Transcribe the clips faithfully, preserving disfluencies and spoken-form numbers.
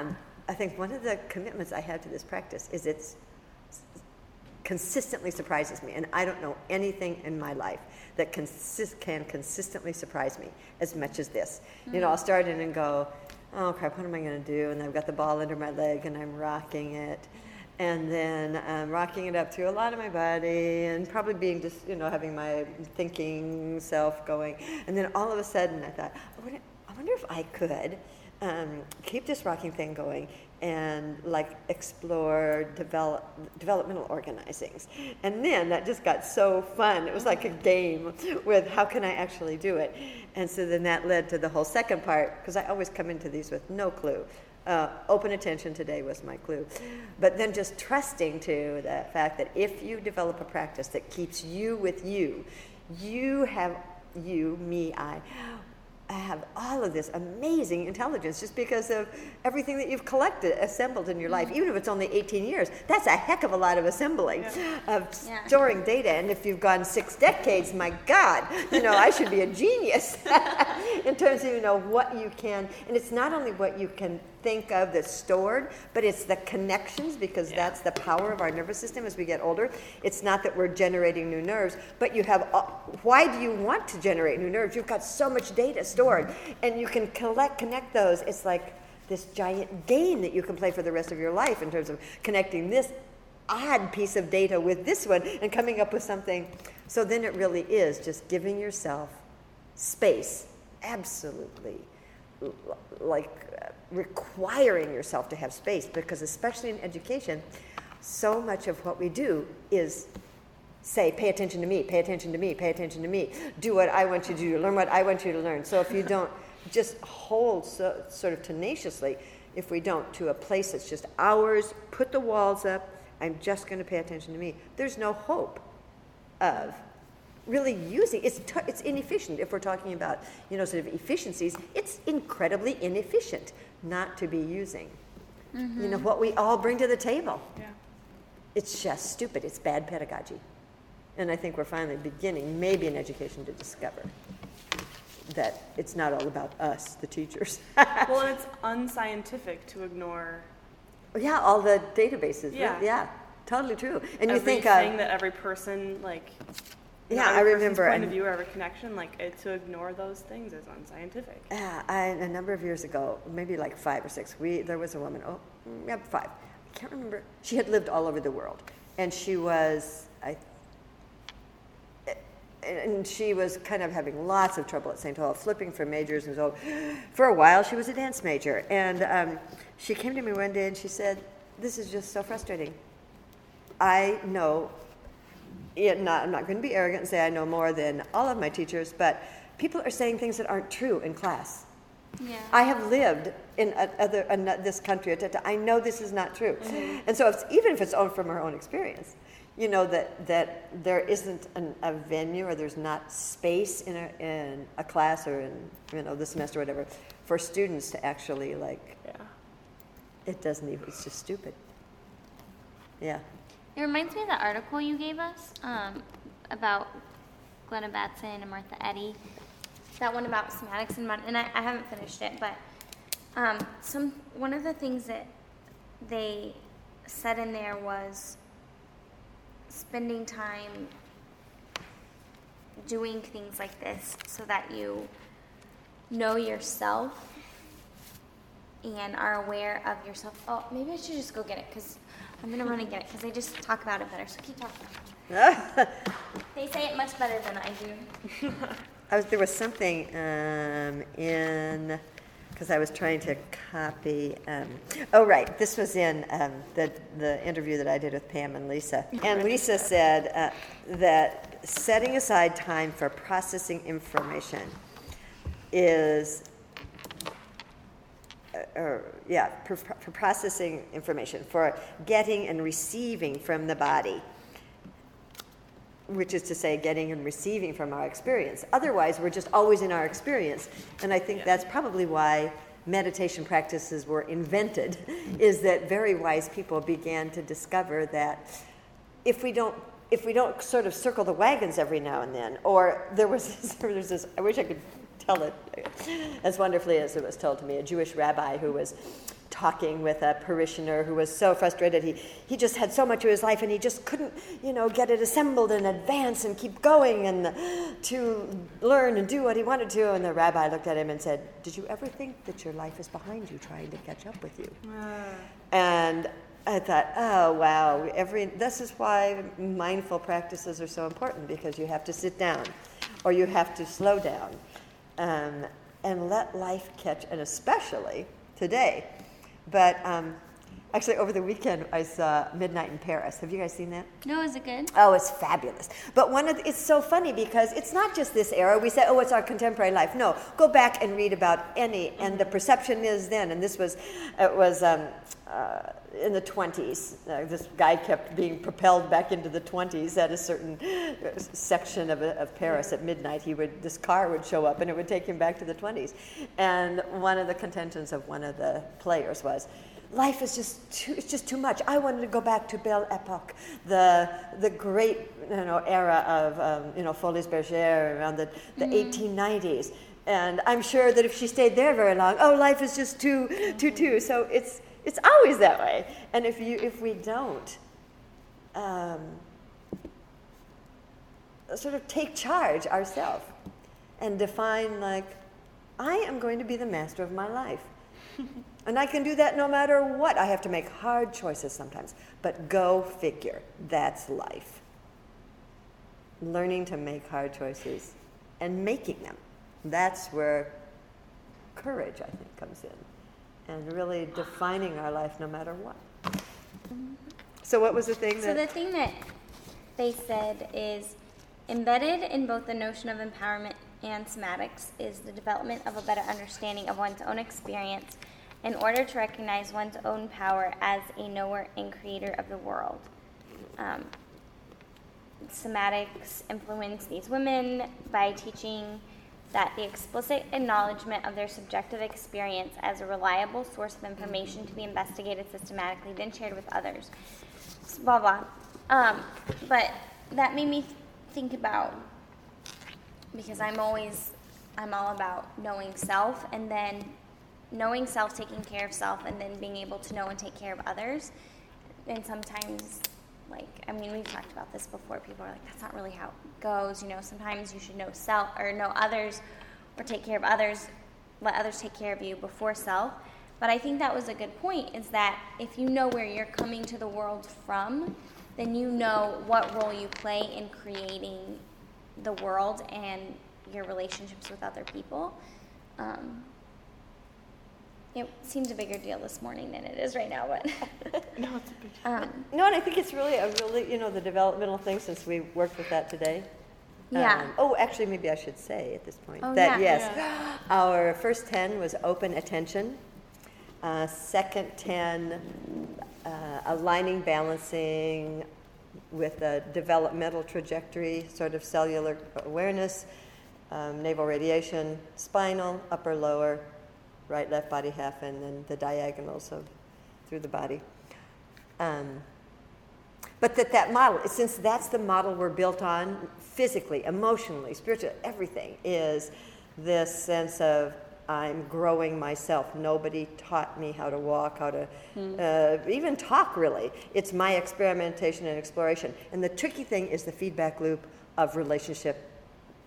um, I think one of the commitments I have to this practice is it's consistently surprises me, and I don't know anything in my life that consist, can consistently surprise me as much as this. Mm-hmm. You know, I'll start in and go, oh crap, what am I going to do? And I've got the ball under my leg and I'm rocking it, and then I'm rocking it up through a lot of my body and probably being just, you know, having my thinking self going, and then all of a sudden I thought, I wonder, I wonder if I could um, keep this rocking thing going and like explore develop, developmental organizings. And then that just got so fun. It was like a game with how can I actually do it? And so then that led to the whole second part, because I always come into these with no clue. Uh, open attention today was my clue. But then just trusting to the fact that if you develop a practice that keeps you with you, you have, you, me, I, I have all of this amazing intelligence just because of everything that you've collected, assembled in your mm-hmm. life, even if it's only eighteen years. That's a heck of a lot of assembling, yeah. of yeah. storing data. And if you've gone six decades, my God, you know, I should be a genius in terms of, you know, what you can. And it's not only what you can think of that's stored, but it's the connections, because yeah. that's the power of our nervous system as we get older. It's not that we're generating new nerves, but you have, all, why do you want to generate new nerves? You've got so much data stored, and you can collect, connect those. It's like this giant game that you can play for the rest of your life in terms of connecting this odd piece of data with this one and coming up with something. So then it really is just giving yourself space, absolutely, like uh, requiring yourself to have space, because especially in education, so much of what we do is say, pay attention to me, pay attention to me, pay attention to me, do what I want you to do, learn what I want you to learn. So if you don't just hold so, sort of tenaciously, if we don't, to a place that's just ours, put the walls up, I'm just going to pay attention to me, there's no hope of really using, it's t- it's inefficient. If we're talking about, you know, sort of efficiencies, it's incredibly inefficient not to be using, mm-hmm. you know, what we all bring to the table. Yeah. It's just stupid. It's bad pedagogy. And I think we're finally beginning, maybe in education, to discover that it's not all about us, the teachers. Well, and it's unscientific to ignore. Yeah, all the databases. Yeah. Right? Yeah, totally true. And everything you think uh, that every person, like... Yeah, I remember. Point of view or every connection, like it, to ignore those things is unscientific. Yeah, I, a number of years ago, maybe like five or six, we there was a woman. Oh, yeah, five. I can't remember. She had lived all over the world, and she was, I, and she was kind of having lots of trouble at Saint Olaf, flipping from majors, and so for a while she was a dance major. And um, she came to me one day and she said, "This is just so frustrating. I know." Yeah, not, I'm not going to be arrogant and say I know more than all of my teachers, but people are saying things that aren't true in class. Yeah. I have lived in a, other in this country. I know this is not true. Mm-hmm. And so it's, even if it's all from our own experience, you know, that, that there isn't an, a venue or there's not space in a, in a class or in, you know, the semester or whatever for students to actually, like, yeah. it doesn't even, it's just stupid. Yeah. It reminds me of the article you gave us um, about Glenna Batson and Martha Eddy, that one about somatics and mon- and I, I haven't finished it, but um, some one of the things that they said in there was spending time doing things like this so that you know yourself and are aware of yourself. Oh, maybe I should just go get it, because I'm going to run and get it, because they just talk about it better, so keep talking. They say it much better than I do. I was, there was something um, in, because I was trying to copy, um, oh right, this was in um, the, the interview that I did with Pam and Lisa. And Lisa said uh, that setting aside time for processing information is... Or, yeah, for, for processing information, for getting and receiving from the body, which is to say getting and receiving from our experience. Otherwise, we're just always in our experience. And I think yeah. that's probably why meditation practices were invented, is that very wise people began to discover that if we don't if we don't sort of circle the wagons every now and then, or there was this, there was this I wish I could tell it as wonderfully as it was told to me, a Jewish rabbi who was talking with a parishioner who was so frustrated. He, he just had so much of his life, and he just couldn't, you know, get it assembled and advance and keep going and to learn and do what he wanted to. And the rabbi looked at him and said, "Did you ever think that your life is behind you trying to catch up with you?" Uh. And I thought, oh, wow. Every this is why mindful practices are so important, because you have to sit down or you have to slow down um, and let life catch, and especially today. But um, actually, over the weekend, I saw Midnight in Paris. Have you guys seen that? No, is it good? Oh, it's fabulous. But one of the, it's so funny because it's not just this era. We say, oh, it's our contemporary life. No, go back and read about any, and the perception is then. And this was, it was um, uh, in the twenties. Uh, this guy kept being propelled back into the twenties at a certain section of, of Paris at midnight. He would, this car would show up, and it would take him back to the twenties. And one of the contentions of one of the players was, life is just too, it's just too much. I wanted to go back to Belle Époque, the the great you know era of um, you know Follies Bergère around the, the mm-hmm. eighteen nineties, and I'm sure that if she stayed there very long, oh, life is just too too too. So it's it's always that way. And if you if we don't um, sort of take charge ourselves and define, like, I am going to be the master of my life. And I can do that no matter what. I have to make hard choices sometimes. But go figure. That's life. Learning to make hard choices and making them. That's where courage, I think, comes in. And really defining our life no matter what. So what was the thing that... So the thing that they said is, embedded in both the notion of empowerment and somatics is the development of a better understanding of one's own experience in order to recognize one's own power as a knower and creator of the world. Um, somatics influenced these women by teaching that the explicit acknowledgement of their subjective experience as a reliable source of information to be investigated systematically, then shared with others. Blah, blah. Um, but that made me th- think about, because I'm always, I'm all about knowing self, and then knowing self, taking care of self, and then being able to know and take care of others. And sometimes, like, I mean, we've talked about this before. People are like, that's not really how it goes. You know, sometimes you should know self or know others or take care of others, let others take care of you before self. But I think that was a good point, is that if you know where you're coming to the world from, then you know what role you play in creating the world and your relationships with other people. Um, It seems a bigger deal this morning than it is right now, but no, it's a big deal. Um, no, and I think it's really a really you know the developmental thing, since we worked with that today. Yeah. Um, oh, actually, maybe I should say at this point oh, that yeah. yes, yeah. Our first ten was open attention. Uh, second ten, uh, aligning, balancing, with a developmental trajectory, sort of cellular awareness, um, navel radiation, spinal, upper lower. Right, left body half, and then the diagonals of through the body. Um, but that that model, since that's the model we're built on, physically, emotionally, spiritually, everything, is this sense of I'm growing myself. Nobody taught me how to walk, how to mm. uh, even talk, really. It's my experimentation and exploration. And the tricky thing is the feedback loop of relationship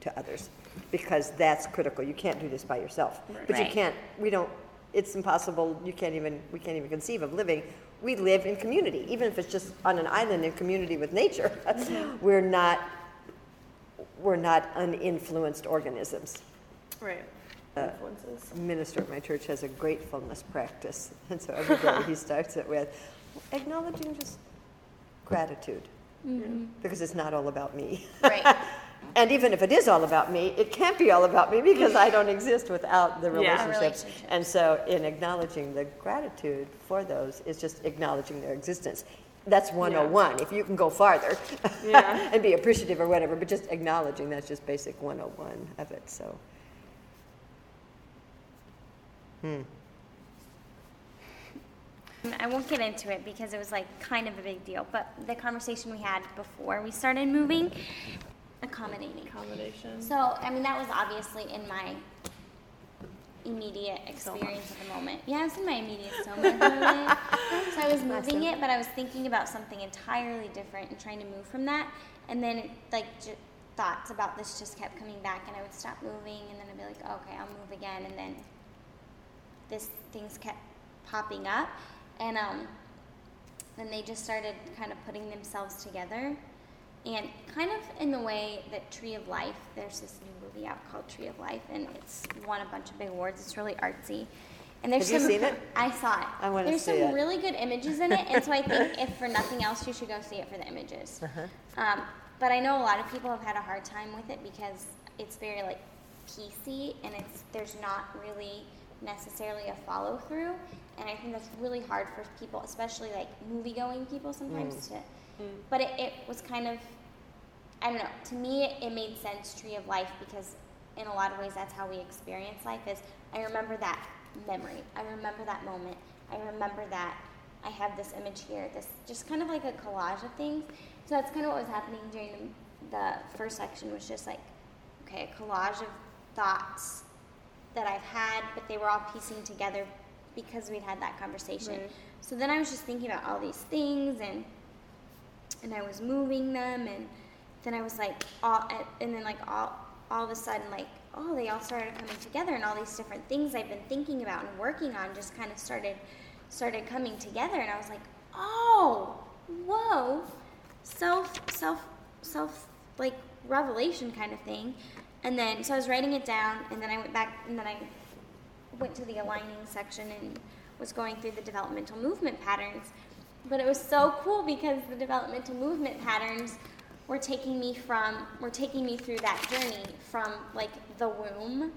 to others, because that's critical. You can't do this by yourself. Right. But you can't, we don't, it's impossible, you can't even, we can't even conceive of living. We live in community, even if it's just on an island in community with nature. We're not, we're not uninfluenced organisms. Right. Uh, Influences. Minister at my church has a gratefulness practice. And so every day he starts it with acknowledging just gratitude. Mm-hmm. Because it's not all about me. Right. And even if it is all about me, it can't be all about me, because I don't exist without the relationships. Yeah, relationships. And so in acknowledging the gratitude for those is just acknowledging their existence. That's one oh one. Yeah. If you can go farther yeah. and be appreciative or whatever, but just acknowledging, that's just basic one oh one of it. So, hmm. I won't get into it because it was like kind of a big deal, but the conversation we had before we started moving... Accommodating. Accommodation. So, I mean, that was obviously in my immediate experience at the moment. Yeah, I was in my immediate soma. So I was moving it, but I was thinking about something entirely different and trying to move from that. And then, like, j- thoughts about this just kept coming back, and I would stop moving, and then I'd be like, okay, I'll move again. And then this things kept popping up. And um, then they just started kind of putting themselves together. And kind of in the way that Tree of Life, there's this new movie out called Tree of Life, and it's won a bunch of big awards. It's really artsy. And there's Have some, you seen it? I saw it. I want to see it. There's some really good images in it, and so I think if for nothing else, you should go see it for the images. Uh-huh. Um, but I know a lot of people have had a hard time with it because it's very, like, P C, and it's there's not really necessarily a follow-through. And I think that's really hard for people, especially, like, movie-going people sometimes, mm. to... Mm. But it, it was kind of, I don't know, to me it, it made sense, Tree of Life, because in a lot of ways that's how we experience life is, I remember that memory, I remember that moment, I remember that I have this image here, this just kind of like a collage of things. So that's kind of what was happening during the, the first section, was just like, okay, a collage of thoughts that I've had, but they were all piecing together because we'd had that conversation. Right. So then I was just thinking about all these things, and and I was moving them, and then I was like, all, and then like all, all of a sudden, like, oh, they all started coming together, and all these different things I've been thinking about and working on just kind of started, started coming together, and I was like, oh, whoa, self, self, self, like revelation kind of thing, and then so I was writing it down, and then I went back, and then I went to the aligning section and was going through the developmental movement patterns. But it was so cool because the developmental movement patterns were taking me from, were taking me through that journey from, like, the womb,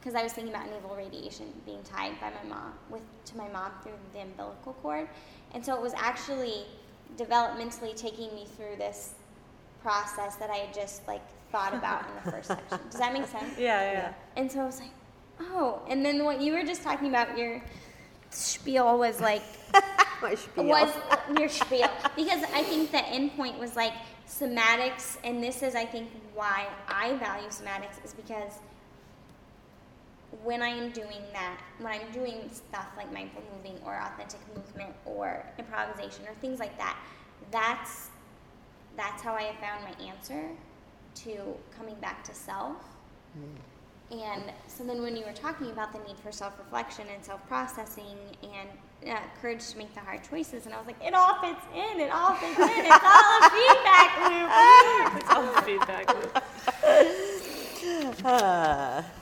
because I was thinking about navel radiation being tied by my mom with to my mom through the umbilical cord, and so it was actually developmentally taking me through this process that I had just, like, thought about in the first section. Does that make sense? Yeah, yeah, yeah. And so I was like, oh, and then what you were just talking about, your spiel was like. My spiel. Was your spiel. Because I think the end point was like somatics, and this is, I think, why I value somatics, is because when I am doing that, when I'm doing stuff like mindful moving or authentic movement or improvisation or things like that, that's that's how I have found my answer to coming back to self. Mm. And so then when you were talking about the need for self-reflection and self-processing and Uh, courage to make the hard choices, and I was like, it all fits in, it all fits in, it's all a feedback loop. It's all a feedback loop.